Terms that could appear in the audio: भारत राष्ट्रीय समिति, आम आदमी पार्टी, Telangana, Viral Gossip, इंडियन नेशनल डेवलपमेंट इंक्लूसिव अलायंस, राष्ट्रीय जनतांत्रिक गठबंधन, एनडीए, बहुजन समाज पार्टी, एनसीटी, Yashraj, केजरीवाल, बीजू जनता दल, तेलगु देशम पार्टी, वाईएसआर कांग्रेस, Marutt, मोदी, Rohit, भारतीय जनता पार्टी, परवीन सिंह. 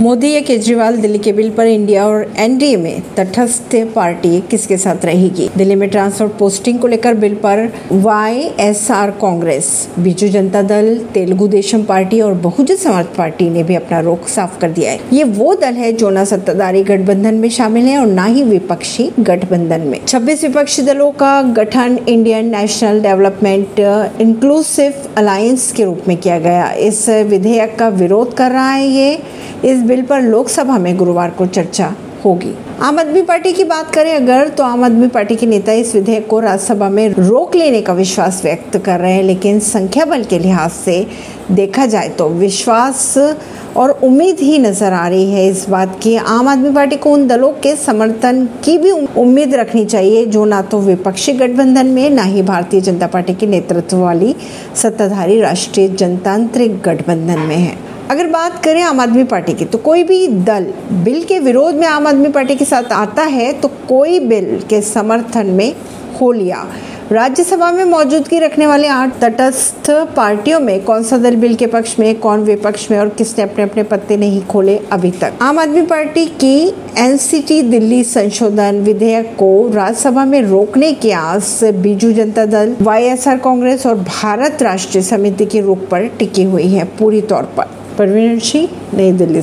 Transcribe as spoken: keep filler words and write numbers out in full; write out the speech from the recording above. मोदी या केजरीवाल, दिल्ली के बिल पर इंडिया और एनडीए में तटस्थ पार्टी किसके साथ रहेगी? दिल्ली में ट्रांसफर पोस्टिंग को लेकर बिल पर वाईएसआर कांग्रेस, बीजू जनता दल, तेलगु देशम पार्टी और बहुजन समाज पार्टी ने भी अपना रुख साफ कर दिया है। ये वो दल है जो न सत्ताधारी गठबंधन में शामिल है और न ही विपक्षी गठबंधन में। छब्बीस विपक्षी दलों का गठन इंडियन नेशनल डेवलपमेंट इंक्लूसिव अलायंस के रूप में किया गया। इस विधेयक का विरोध कर रहा है। ये इस बिल पर लोकसभा में गुरुवार को चर्चा होगी। आम आदमी पार्टी की बात करें अगर तो आम आदमी पार्टी के नेता इस विधेयक को राज्यसभा में रोक लेने का विश्वास व्यक्त कर रहे हैं, लेकिन संख्या बल के लिहाज से देखा जाए तो विश्वास और उम्मीद ही नजर आ रही है इस बात की। आम आदमी पार्टी को उन दलों के समर्थन की भी उम्मीद रखनी चाहिए जो ना तो विपक्षी गठबंधन में, ना ही भारतीय जनता पार्टी के नेतृत्व वाली सत्ताधारी राष्ट्रीय जनतांत्रिक गठबंधन में है। अगर बात करें आम आदमी पार्टी की, तो कोई भी दल बिल के विरोध में आम आदमी पार्टी के साथ आता है तो कोई बिल के समर्थन में हो लिया। राज्यसभा में मौजूदगी रखने वाले आठ तटस्थ पार्टियों में कौन सा दल बिल के पक्ष में, कौन विपक्ष में और किसने अपने अपने पत्ते नहीं खोले अभी तक। आम आदमी पार्टी की एनसीटी दिल्ली संशोधन विधेयक को राज्यसभा में रोकने की आस बीजू जनता दल, वाईएसआर कांग्रेस और भारत राष्ट्रीय समिति के रुख पर टिकी हुई है पूरी तौर पर। परवीन सिंह, नई दिल्ली।